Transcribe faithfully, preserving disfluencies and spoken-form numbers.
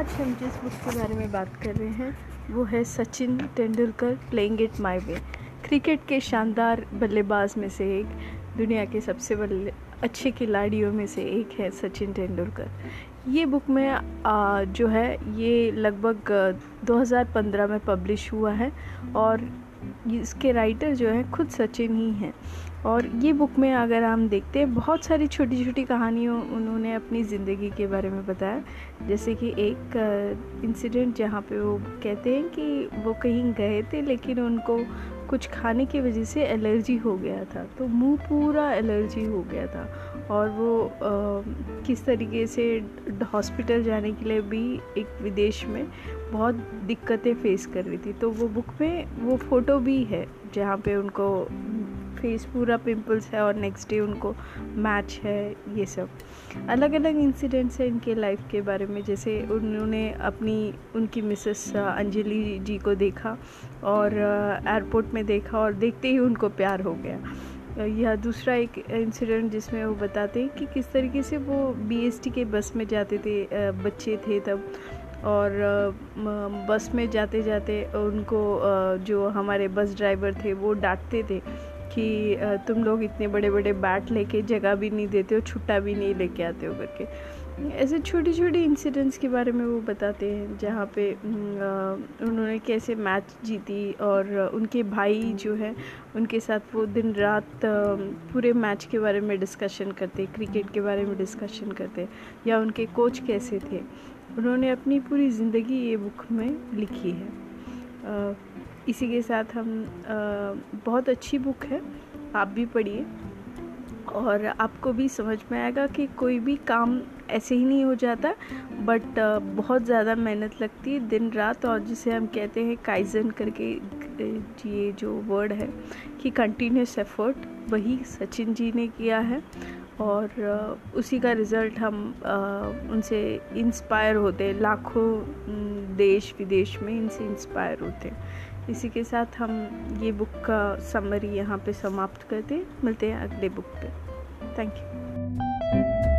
आज हम जिस बुक के बारे में बात कर रहे हैं वो है Sachin Tendulkar playing it my way. Cricket के शानदार बल्लेबाज में से एक, दुनिया के सबसे बल्ले अच्छे खिलाड़ियों में से एक है सचिन तेंदुलकर। ये बुक में आ, जो है ये लगभग दो हज़ार पंद्रह में पब्लिश हुआ है और इसके राइटर जो है खुद सचिन ही हैं। और ये बुक में अगर हम देखते हैं बहुत सारी छोटी छोटी कहानियों उन्होंने अपनी ज़िंदगी के बारे में बताया, जैसे कि एक इंसिडेंट जहाँ पे वो कहते हैं कि वो कहीं गए थे लेकिन उनको कुछ खाने की वजह से एलर्जी हो गया था, तो मुंह पूरा एलर्जी हो गया था और वो आ, किस तरीके से हॉस्पिटल जाने के लिए भी एक विदेश में बहुत दिक्कतें फेस कर रही थी। तो वो बुक में वो फ़ोटो भी है जहाँ पे उनको फेस पूरा पिंपल्स है और नेक्स्ट डे उनको मैच है। ये सब अलग अलग इंसिडेंट्स हैं इनके लाइफ के बारे में, जैसे उन्होंने अपनी उनकी मिसेस अंजलि जी को देखा और एयरपोर्ट में देखा और देखते ही उनको प्यार हो गया। यह दूसरा एक इंसिडेंट जिसमें वो बताते हैं कि किस तरीके से वो बीएसटी के बस में जाते थे, बच्चे थे तब, और बस में जाते जाते उनको जो हमारे बस ड्राइवर थे वो डांटते थे कि तुम लोग इतने बड़े बड़े बैट लेके जगह भी नहीं देते हो, छुट्टा भी नहीं लेके आते हो करके। ऐसे छोटी छोटी इंसिडेंट्स के बारे में वो बताते हैं जहाँ पे उन्होंने कैसे मैच जीती और उनके भाई जो है उनके साथ वो दिन रात पूरे मैच के बारे में डिस्कशन करते, क्रिकेट के बारे में डिस्कशन करते, या उनके कोच कैसे थे। उन्होंने अपनी पूरी ज़िंदगी ये बुक में लिखी है। आ, इसी के साथ हम आ, बहुत अच्छी बुक है, आप भी पढ़िए और आपको भी समझ में आएगा कि कोई भी काम ऐसे ही नहीं हो जाता, बट आ, बहुत ज़्यादा मेहनत लगती है दिन रात। और जिसे हम कहते हैं काइजन करके ये जो वर्ड है कि कंटिन्यूस एफर्ट, वही सचिन जी ने किया है और उसी का रिज़ल्ट हम आ, उनसे इंस्पायर होते, लाखों देश विदेश में इनसे इंस्पायर होते। इसी के साथ हम ये बुक का समरी यहाँ पे समाप्त करते, मिलते हैं अगले बुक पे। Thank you.